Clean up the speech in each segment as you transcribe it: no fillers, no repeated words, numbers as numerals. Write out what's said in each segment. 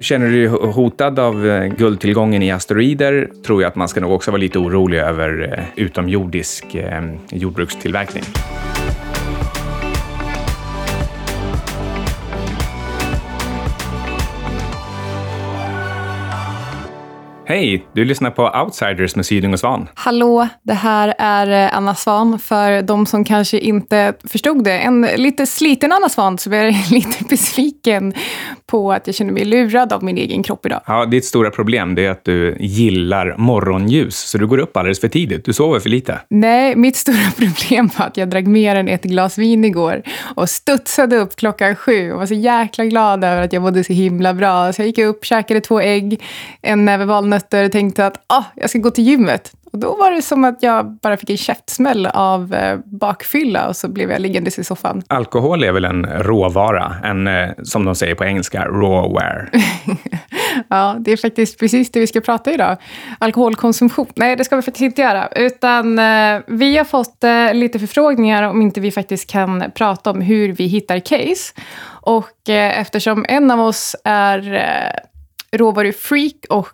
Känner du dig hotad av guldtillgången i asteroider tror jag att man ska nog också vara lite orolig över utomjordisk jordbrukstillverkning. Hej, du lyssnar på Outsiders med Syding och Svan. Hallå, det här är Anna Svan. För de som kanske inte förstod det, en lite sliten Anna Svan, så jag är lite besviken på att jag känner mig lurad av min egen kropp idag. Ja, ditt stora problem det är att du gillar morgonljus, så du går upp alldeles för tidigt. Du sover för lite. Nej, mitt stora problem var att jag drack mer än ett glas vin igår och studsade upp klockan 7 och var så jäkla glad över att jag mådde så himla bra. Så jag gick upp, käkade 2 ägg, en näve valnöt. Jag tänkte att jag ska gå till gymmet. Och då var det som att jag bara fick en käftsmäll av bakfylla och så blev jag liggandes i soffan. Alkohol är väl en råvara, som de säger på engelska, rawware. Ja, det är faktiskt precis det vi ska prata idag. Alkoholkonsumtion. Nej, det ska vi faktiskt inte göra. Utan vi har fått lite förfrågningar om inte vi faktiskt kan prata om hur vi hittar case. Och eftersom en av oss är råvarufreak och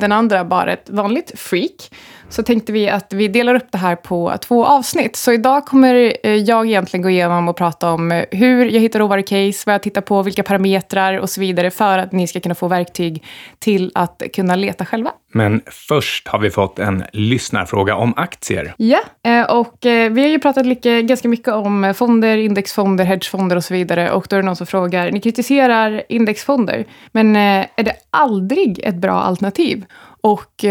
den andra bara ett vanligt freak, så tänkte vi att vi delar upp det här på 2 avsnitt. Så idag kommer jag egentligen gå igenom och prata om hur jag hittar råvarucase, vad jag tittar på, vilka parametrar och så vidare för att ni ska kunna få verktyg till att kunna leta själva. Men först har vi fått en lyssnarfråga om aktier. Ja, och vi har ju pratat ganska mycket om fonder, indexfonder, hedgefonder och så vidare. Och då är det någon som frågar, ni kritiserar indexfonder, men är det aldrig ett bra alternativ? Och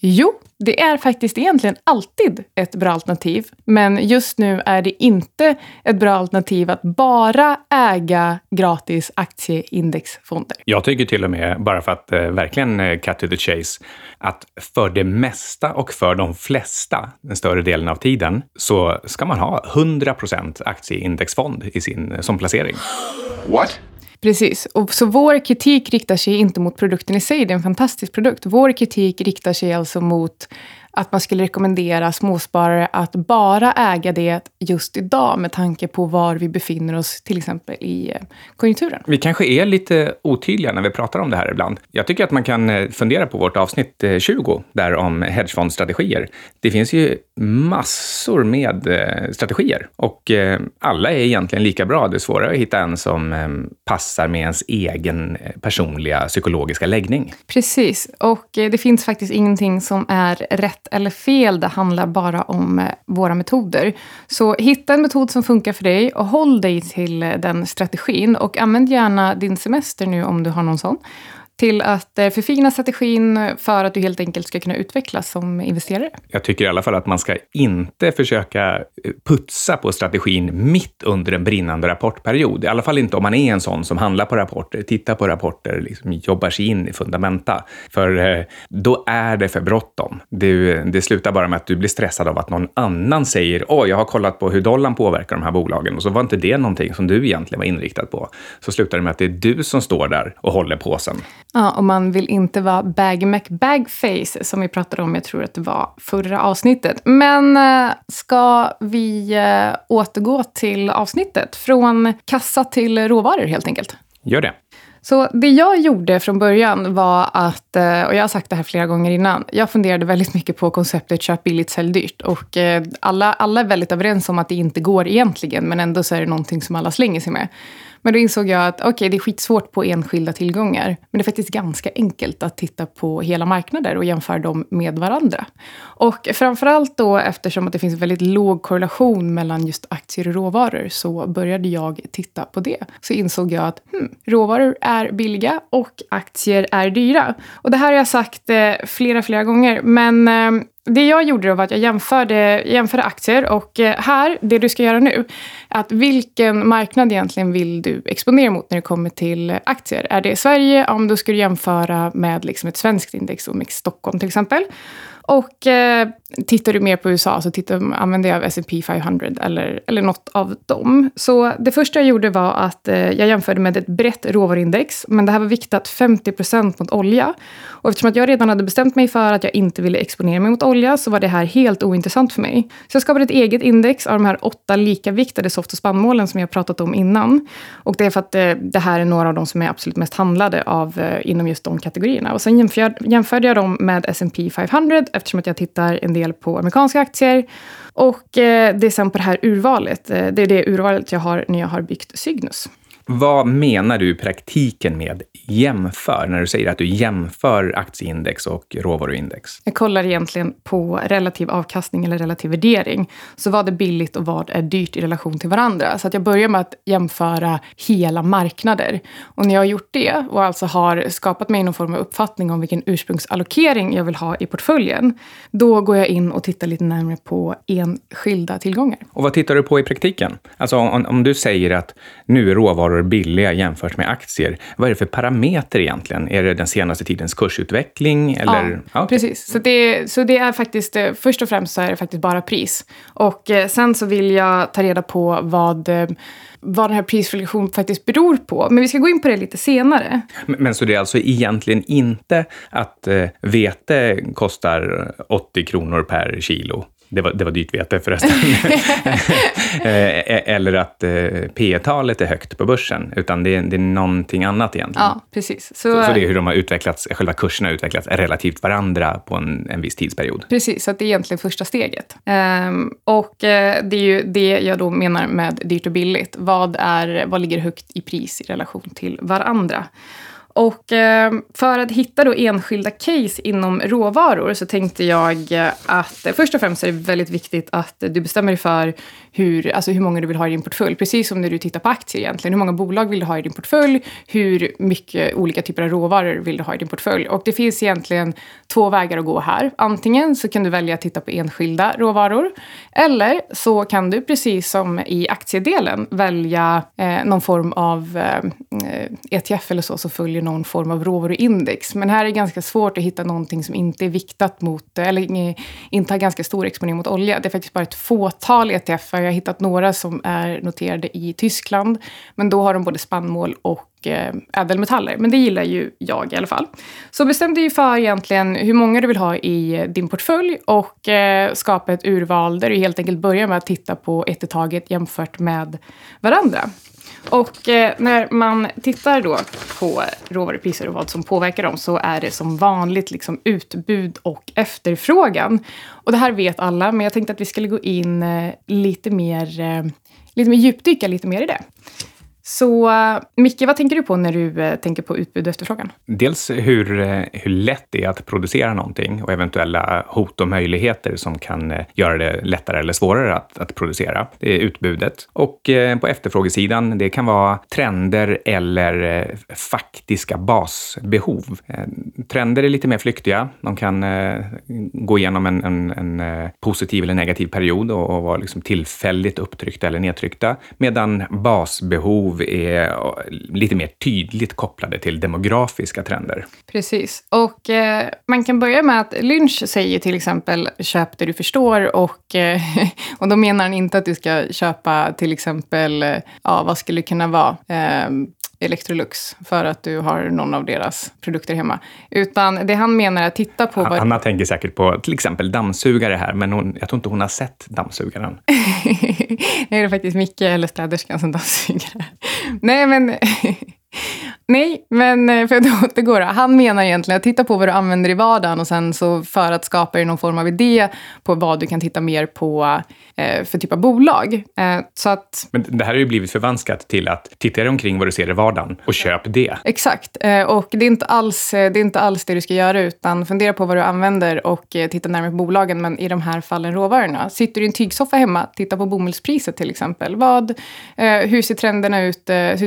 jo, det är faktiskt egentligen alltid ett bra alternativ. Men just nu är det inte ett bra alternativ att bara äga gratis aktieindexfonder. Jag tycker till och med, bara för att verkligen cut to the chase, att för det mesta och för de flesta, den större delen av tiden, så ska man ha 100% aktieindexfond som placering. What? Precis, och så vår kritik riktar sig inte mot produkten i sig, det är en fantastisk produkt. Vår kritik riktar sig alltså mot att man skulle rekommendera småsparare att bara äga det just idag med tanke på var vi befinner oss till exempel i konjunkturen. Vi kanske är lite otydliga när vi pratar om det här ibland. Jag tycker att man kan fundera på vårt avsnitt 20 där om hedgefondstrategier. Det finns ju massor med strategier och alla är egentligen lika bra. Det är svårare att hitta en som passar med ens egen personliga psykologiska läggning. Precis, och det finns faktiskt ingenting som är rätt eller fel, det handlar bara om våra metoder. Så hitta en metod som funkar för dig och håll dig till den strategin och använd gärna din semester nu om du har någon sån till att förfina strategin för att du helt enkelt ska kunna utvecklas som investerare. Jag tycker i alla fall att man ska inte försöka putsa på strategin mitt under en brinnande rapportperiod. I alla fall inte om man är en sån som handlar på rapporter, tittar på rapporter, liksom jobbar sig in i fundamenta. För då är det för bråttom. Det slutar bara med att du blir stressad av att någon annan säger jag har kollat på hur dollarn påverkar de här bolagen och så var inte det någonting som du egentligen var inriktad på. Så slutar det med att det är du som står där och håller påsen. Ja, och man vill inte vara bagface som vi pratade om, jag tror att det var förra avsnittet. Men ska vi återgå till avsnittet från kassa till råvaror helt enkelt? Gör det. Så det jag gjorde från början var att, och jag har sagt det här flera gånger innan, jag funderade väldigt mycket på konceptet köp billigt, sälj dyrt. Och alla är väldigt överens om att det inte går egentligen, men ändå så är det någonting som alla slänger sig med. Men då insåg jag att det är skitsvårt på enskilda tillgångar. Men det är faktiskt ganska enkelt att titta på hela marknader och jämföra dem med varandra. Och framförallt då eftersom att det finns väldigt låg korrelation mellan just aktier och råvaror så började jag titta på det. Så insåg jag att råvaror är billiga och aktier är dyra. Och det här har jag sagt flera gånger, men det jag gjorde då var att jag jämförde aktier och här, det du ska göra nu, att vilken marknad egentligen vill du exponera mot när det kommer till aktier? Är det Sverige? Om du skulle jämföra med liksom ett svenskt index, OMX Stockholm till exempel. Och tittar du mer på USA så använder jag S&P 500 eller något av dem. Så det första jag gjorde var att jag jämförde med ett brett råvaruindex. Men det här var viktat 50% mot olja. Och eftersom att jag redan hade bestämt mig för att jag inte ville exponera mig mot olja så var det här helt ointressant för mig. Så jag skapade ett eget index av de här 8 likaviktade soft- och spannmålen som jag pratat om innan. Och det är för att det här är några av de som är absolut mest handlade av inom just de kategorierna. Och sen jämförde jag dem med S&P 500 eftersom att jag tittar en del på amerikanska aktier. Och det är sen på det här urvalet. Det är det urvalet jag har när jag har byggt Cygnus. Vad menar du i praktiken med jämför när du säger att du jämför aktieindex och råvaruindex? Jag kollar egentligen på relativ avkastning eller relativ värdering. Så vad är billigt och vad är dyrt i relation till varandra? Så att jag börjar med att jämföra hela marknader. Och när jag har gjort det och alltså har skapat mig någon form av uppfattning om vilken ursprungsallokering jag vill ha i portföljen, då går jag in och tittar lite närmare på enskilda tillgångar. Och vad tittar du på i praktiken? Alltså om du säger att nu är råvaror billiga jämfört med aktier. Vad är det för parameter egentligen? Är det den senaste tidens kursutveckling? Eller? Ja, okay. Precis. Så det är faktiskt, först och främst så är det faktiskt bara pris. Och sen så vill jag ta reda på vad den här prisrelationen faktiskt beror på. Men vi ska gå in på det lite senare. Men så det är alltså egentligen inte att vete kostar 80 kronor per kilo? Det var dyrt vete förresten. Eller att P-talet är högt på börsen. Utan det är någonting annat egentligen. Ja, precis. Så det är hur de har utvecklats, själva kurserna har utvecklats relativt varandra på en viss tidsperiod. Precis, så att det är egentligen första steget. Och det är ju det jag då menar med dyrt och billigt. Vad ligger högt i pris i relation till varandra? Och för att hitta då enskilda case inom råvaror så tänkte jag att först och främst är det väldigt viktigt att du bestämmer dig för hur många du vill ha i din portfölj. Precis som när du tittar på aktier egentligen. Hur många bolag vill du ha i din portfölj? Hur mycket olika typer av råvaror vill du ha i din portfölj? Och det finns egentligen 2 vägar att gå här. Antingen så kan du välja att titta på enskilda råvaror. Eller så kan du precis som i aktiedelen välja någon form av ETF eller så följer någon form av råvaruindex. Men här är det ganska svårt att hitta någonting som inte är viktat mot, eller inte har ganska stor exponering mot olja. Det är faktiskt bara ett fåtal ETF. Jag har hittat några som är noterade i Tyskland. Men då har de både spannmål och ädelmetaller. Men det gillar ju jag i alla fall. Så bestäm dig för egentligen hur många du vill ha i din portfölj och skapa ett urval där du helt enkelt börjar med att titta på ett i taget jämfört med varandra. Och när man tittar då på råvarupriser och vad som påverkar dem så är det som vanligt liksom utbud och efterfrågan. Och det här vet alla, men jag tänkte att vi skulle gå in lite mer djupdyka lite mer i det. Så Micke, vad tänker du på när du tänker på utbud och efterfrågan? Dels hur lätt det är att producera någonting och eventuella hot och möjligheter som kan göra det lättare eller svårare att producera. Det är utbudet. Och på efterfrågesidan, det kan vara trender eller faktiska basbehov. Trender är lite mer flyktiga. De kan gå igenom en positiv eller negativ period och vara liksom tillfälligt upptryckta eller nedtryckta. Medan basbehov är lite mer tydligt kopplade till demografiska trender. Precis. Och man kan börja med att Lynch säger till exempel köp det du förstår och då menar han inte att du ska köpa till exempel vad skulle det kunna vara? Electrolux för att du har någon av deras produkter hemma. Utan det han menar är att titta på... Anna tänker säkert på till exempel dammsugare här, men jag tror inte hon har sett dammsugaren. Nej, det är faktiskt Micke eller städerskan som dammsugare. Nej, men för att återgå då. Han menar egentligen att titta på vad du använder i vardagen och sen så för att skapa någon form av idé på vad du kan titta mer på för typ av bolag. Så att... Men det här har ju blivit förvanskat till att titta dig omkring vad du ser i vardagen och köp det. Exakt, och det är inte alls det du ska göra utan fundera på vad du använder och titta närmare på bolagen, men i de här fallen råvarorna. Sitter du i en tygsoffa hemma, titta på bomullspriset till exempel. Hur ser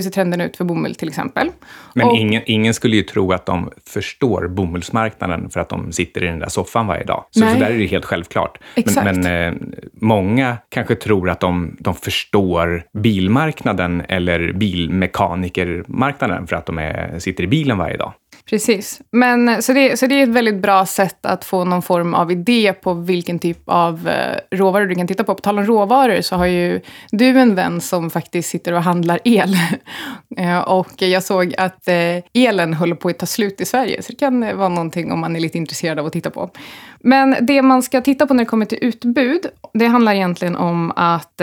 trenderna ut för bomull till exempel? Men ingen skulle ju tro att de förstår bomullsmarknaden för att de sitter i den där soffan varje dag. Så där är det helt självklart. Men många kanske tror att de förstår bilmarknaden eller bilmekanikermarknaden för att de sitter i bilen varje dag. Precis. Men, så det är ett väldigt bra sätt att få någon form av idé på vilken typ av råvaror du kan titta på. På tal om råvaror så har ju du en vän som faktiskt sitter och handlar el. Och jag såg att elen håller på att ta slut i Sverige. Så det kan vara någonting om man är lite intresserad av att titta på. Men det man ska titta på när det kommer till utbud, det handlar egentligen om att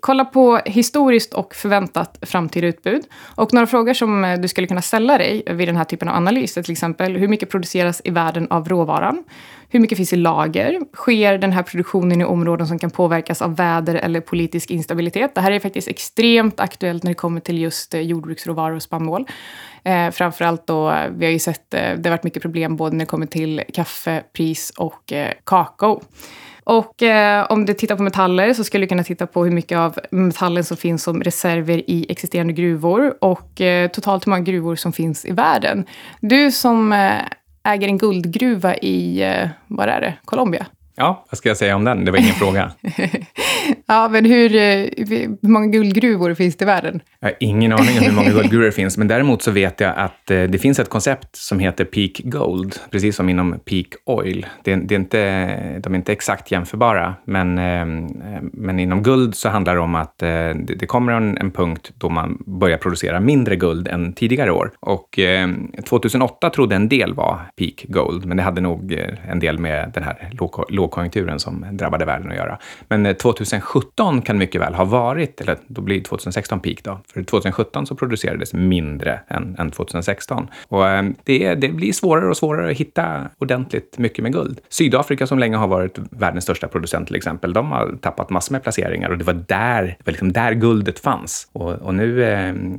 kolla på historiskt och förväntat framtida utbud. Och några frågor som du skulle kunna ställa dig vid den här typen av analys är till exempel hur mycket produceras i världen av råvaran? Hur mycket finns i lager? Sker den här produktionen i områden som kan påverkas av väder eller politisk instabilitet? Det här är faktiskt extremt aktuellt när det kommer till just jordbruksråvaror och spannmål. Framförallt då, vi har ju sett det har varit mycket problem både när det kommer till kaffepris och kakao. Och om du tittar på metaller så skulle du kunna titta på hur mycket av metallen som finns som reserver i existerande gruvor och totalt hur många gruvor som finns i världen. Du som äger en guldgruva i, vad är det, Colombia? Ja, vad ska jag säga om den? Det var ingen fråga. Ja, men hur många guldgruvor finns det i världen? Jag har ingen aning om hur många guldgruvor det finns, men däremot så vet jag att det finns ett koncept som heter Peak Gold, precis som inom Peak Oil. De är inte exakt jämförbara, men inom guld så handlar det om att det kommer en punkt då man börjar producera mindre guld än tidigare år. Och 2008 trodde en del var Peak Gold, men det hade nog en del med den här lågkonjunkturen som drabbade världen att göra. Men 2017 kan mycket väl ha varit, eller då blir 2016 peak då. För 2017 så producerades mindre än 2016. Och det blir svårare och svårare att hitta ordentligt mycket med guld. Sydafrika som länge har varit världens största producent till exempel, de har tappat massor med placeringar och det var liksom där guldet fanns. Och nu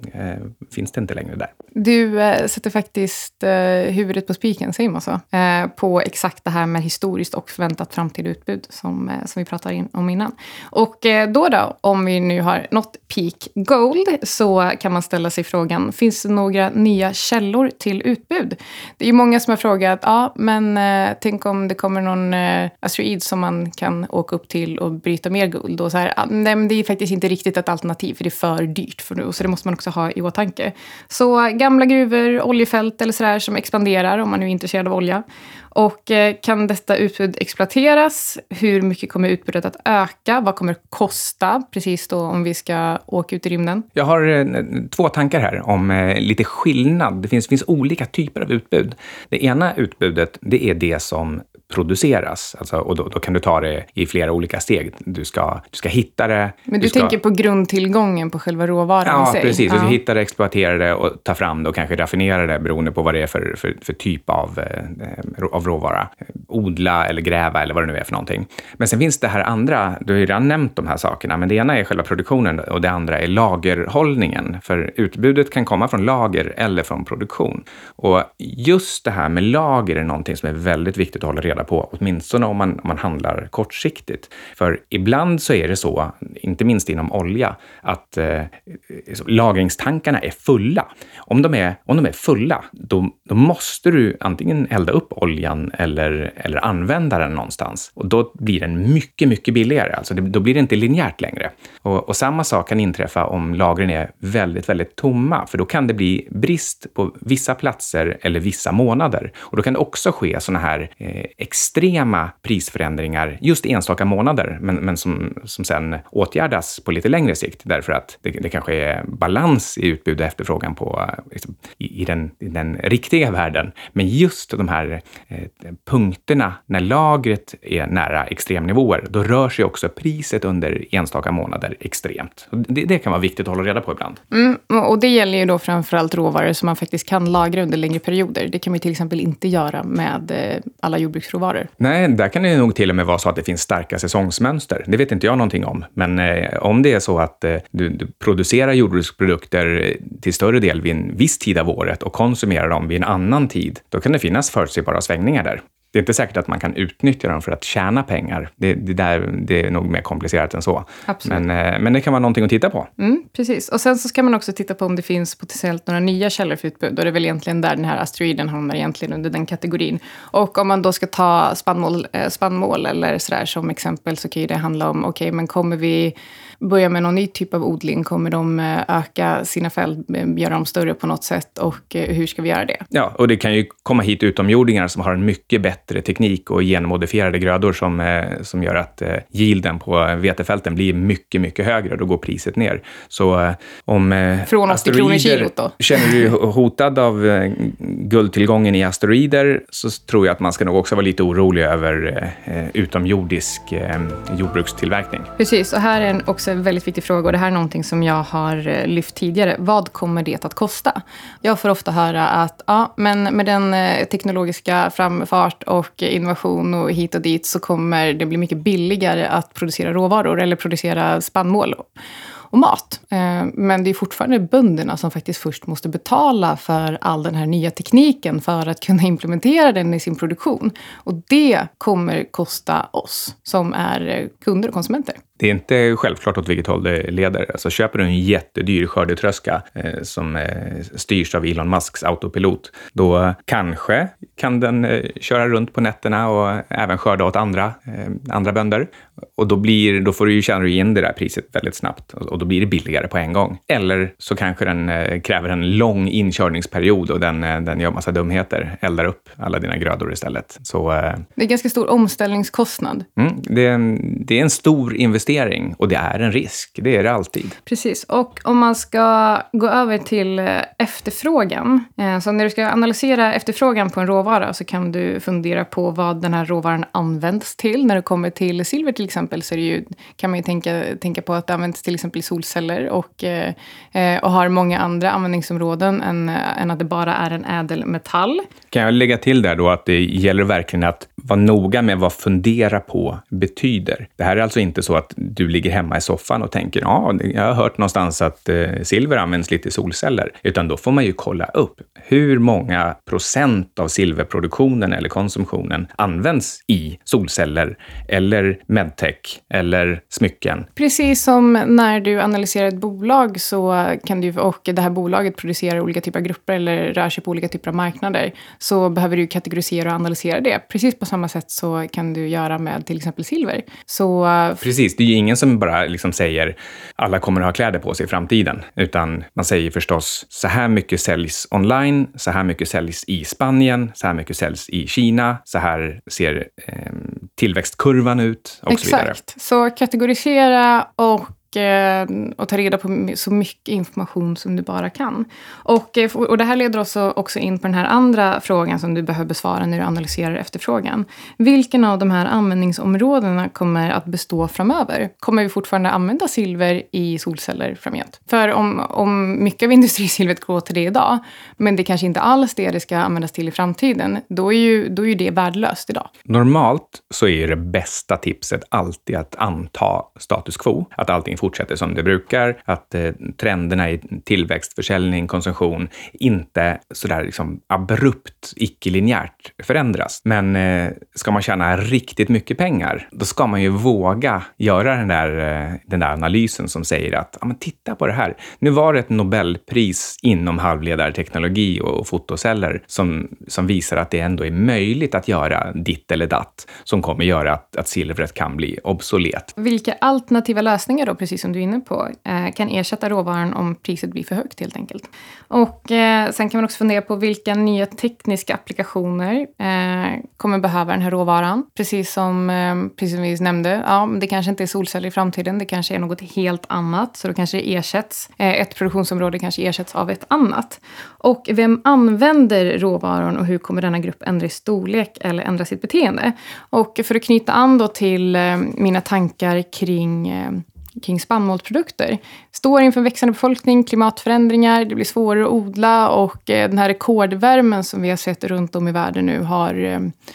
finns det inte längre där. Du sätter faktiskt huvudet på spiken, säger man så. På exakt det här med historiskt och förväntat framtida utbud som vi pratade om innan. Och då, om vi nu har nått peak gold, så kan man ställa sig frågan, finns det några nya källor till utbud? Det är ju många som har frågat, ja men tänk om det kommer någon asteroid som man kan åka upp till och bryta mer guld. Och så här, nej men det är faktiskt inte riktigt ett alternativ för det är för dyrt för nu, så det måste man också ha i åtanke. Så gamla gruvor, oljefält eller sådär som expanderar om man nu är intresserad av olja. Och kan detta utbud exploateras? Hur mycket kommer utbudet att öka? Vad kommer det kosta? Precis då om vi ska åka ut i rymden. Jag har två tankar här om lite skillnad. Det finns olika typer av utbud. Det ena utbudet, det är det som produceras. Alltså, och då kan du ta det i flera olika steg. Du ska hitta det. Men du tänker på grundtillgången på själva råvaran i sig. Precis. Ja, precis. Du hittar det, exploatera det och ta fram det och kanske raffinera det beroende på vad det är för typ av råvara. Odla eller gräva eller vad det nu är för någonting. Men sen finns det här andra, du har ju redan nämnt de här sakerna, men det ena är själva produktionen och det andra är lagerhållningen. För utbudet kan komma från lager eller från produktion. Och just det här med lager är någonting som är väldigt viktigt att hålla reda på, åtminstone om man handlar kortsiktigt. För ibland så är det så, inte minst inom olja, att lagringstankarna är fulla. Om de är fulla, då måste du antingen elda upp oljan eller använda den någonstans. Och då blir den mycket, mycket billigare. Alltså då blir det inte linjärt längre. Och samma sak kan inträffa om lagren är väldigt, väldigt tomma. För då kan det bli brist på vissa platser eller vissa månader. Och då kan det också ske såna här extrema prisförändringar just enstaka månader, men som sen åtgärdas på lite längre sikt, därför att det kanske är balans i utbud och efterfrågan på, liksom, i den riktiga världen. Men just de här punkterna när lagret är nära extremnivåer, då rör sig också priset under enstaka månader extremt. Det kan vara viktigt att hålla reda på ibland. Och det gäller ju då framförallt råvaror som man faktiskt kan lagra under längre perioder. Det kan man till exempel inte göra med alla jordbruksråvaror. Nej, där kan det nog till och med vara så att det finns starka säsongsmönster. Det vet inte jag någonting om. Men om det är så att du producerar jordbruksprodukter till större del vid en viss tid av året och konsumerar dem vid en annan tid, då kan det finnas förutsägbara svängningar där. Det är inte säkert att man kan utnyttja dem för att tjäna pengar. Det är nog mer komplicerat än så. Men det kan vara någonting att titta på. Precis. Och sen så ska man också titta på om det finns potentiellt några nya källor för utbud. Då är det väl egentligen där den här asteroiden hamnar egentligen under den kategorin. Och om man då ska ta spannmål eller sådär som exempel, så kan ju det handla om, okej, men kommer vi börjar med någon ny typ av odling? Kommer de öka sina fält, göra dem större på något sätt, och hur ska vi göra det? Ja, och det kan ju komma hit utomjordingar som har en mycket bättre teknik och genmodifierade grödor som gör att yielden på vetefälten blir mycket, mycket högre. Då går priset ner. Så om från asteroider kilot då? Känner du hotad av guldtillgången i asteroider, så tror jag att man ska nog också vara lite orolig över utomjordisk jordbrukstillverkning. Precis, och här är också en väldigt viktig fråga, och det här är någonting som jag har lyft tidigare. Vad kommer det att kosta? Jag får ofta höra att ja, men med den teknologiska framfart och innovation och hit och dit så kommer det bli mycket billigare att producera råvaror eller producera spannmål och mat. Men det är fortfarande bönderna som faktiskt först måste betala för all den här nya tekniken för att kunna implementera den i sin produktion. Och det kommer kosta oss som är kunder och konsumenter. Det är inte självklart åt vilket håll det leder. Alltså, köper du en jättedyr skördetröska som styrs av Elon Musks autopilot, då kanske kan den köra runt på nätterna och även skörda åt andra bönder. Och då får du ju känna in det där priset väldigt snabbt, och då blir det billigare på en gång. Eller så kanske den kräver en lång inkörningsperiod, och den gör massa dumheter, eldar upp alla dina grödor istället. Så, det är ganska stor omställningskostnad. Det är en stor investering. Och det är en risk, det är det alltid. Precis, och om man ska gå över till efterfrågan. Så när du ska analysera efterfrågan på en råvara så kan du fundera på vad den här råvaran används till. När det kommer till silver till exempel så kan man ju tänka på att det används till exempel i solceller och har många andra användningsområden än att det bara är en ädelmetall. Kan jag lägga till där då att det gäller verkligen att vara noga med vad fundera på betyder. Det här är alltså inte så att du ligger hemma i soffan och tänker jag har hört någonstans att silver används lite i solceller. Utan då får man ju kolla upp hur många procent av silverproduktionen eller konsumtionen används i solceller eller medtech eller smycken. Precis som när du analyserar ett bolag så kan du, och det här bolaget producerar olika typer av grupper eller rör sig på olika typer av marknader, så behöver du kategorisera och analysera det. Precis på samma sätt så kan du göra med till exempel silver. Så precis, det är ju ingen som bara liksom säger alla kommer att ha kläder på sig i framtiden, utan man säger förstås så här mycket säljs online, så här mycket säljs i Spanien, så här mycket säljs i Kina, så här ser tillväxtkurvan ut och så vidare. Exakt, så kategorisera och ta reda på så mycket information som du bara kan. Och det här leder också in på den här andra frågan som du behöver besvara när du analyserar efterfrågan. Vilken av de här användningsområdena kommer att bestå framöver? Kommer vi fortfarande använda silver i solceller framgent? För om mycket av industrisilvret går till det idag, men det kanske inte alls det ska användas till i framtiden, då är ju det värdelöst idag. Normalt så är det bästa tipset alltid att anta status quo, att allting fortsätter som det brukar, att trenderna i tillväxt, försäljning, konsumtion inte sådär liksom abrupt, icke-linjärt förändras. Men ska man tjäna riktigt mycket pengar, då ska man ju våga göra den där analysen som säger att men titta på det här. Nu var det ett Nobelpris inom halvledarteknologi och fotoceller som visar att det ändå är möjligt att göra ditt eller datt som kommer göra att silvret kan bli obsolet. Vilka alternativa lösningar då, precis som du är inne på, kan ersätta råvaran om priset blir för högt helt enkelt. Och sen kan man också fundera på vilka nya tekniska applikationer kommer behöva den här råvaran. Precis som vi nämnde, det kanske inte är solceller i framtiden, det kanske är något helt annat, så då kanske det ersätts. Ett produktionsområde kanske ersätts av ett annat. Och vem använder råvaran och hur kommer denna grupp ändra i storlek eller ändra sitt beteende? Och för att knyta an då till mina tankar kring spannmålsprodukter. Står inför växande befolkning, klimatförändringar, det blir svårare att odla, och den här rekordvärmen som vi har sett runt om i världen nu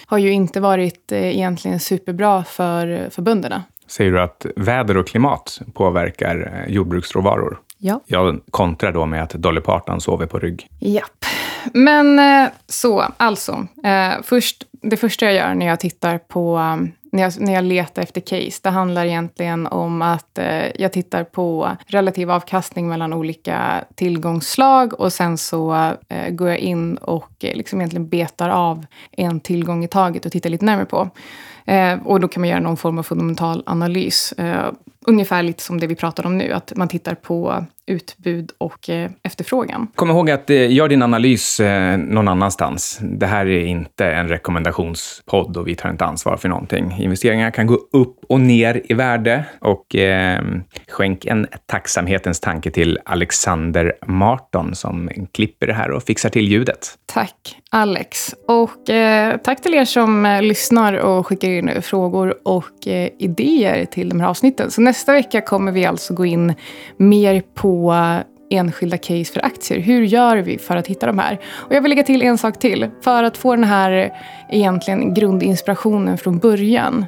har ju inte varit egentligen superbra för bönderna. Säger du att väder och klimat påverkar jordbruksråvaror? Ja. Jag kontrar då med att Dolly Parton sover på rygg. Japp. Men så, alltså. Det första jag gör när jag tittar på när jag letar efter case, det handlar egentligen om att jag tittar på relativ avkastning mellan olika tillgångsslag, och sen så går jag in och liksom egentligen betar av en tillgång i taget och tittar lite närmare på. Och då kan man göra någon form av fundamental analys. Ungefär lite som det vi pratar om nu, att man tittar på utbud och efterfrågan. Kom ihåg att gör din analys någon annanstans. Det här är inte en rekommendationspodd och vi tar inte ansvar för någonting. Investeringar kan gå upp och ner i värde och skänk en tacksamhetens tanke till Alexander Martin som klipper det här och fixar till ljudet. Tack Alex och tack till er som lyssnar och skickar in frågor och idéer till de här avsnitten. Så nästa vecka kommer vi alltså gå in mer på enskilda case för aktier. Hur gör vi för att hitta de här? Och jag vill lägga till en sak till. För att få den här egentligen grundinspirationen från början.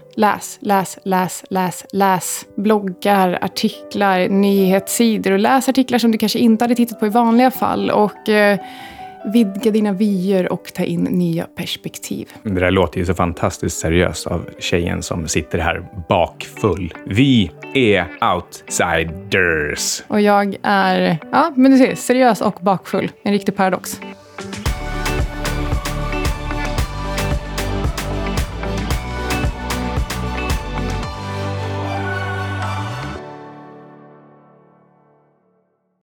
Läs. Bloggar, artiklar, nyhetssidor och läs artiklar som du kanske inte hade tittat på i vanliga fall. Och vidga dina vyer och ta in nya perspektiv. Det där låter ju så fantastiskt seriöst av tjejen som sitter här bakfull. Vi är outsiders. Och jag är, ja men du ser, seriös och bakfull. En riktig paradox.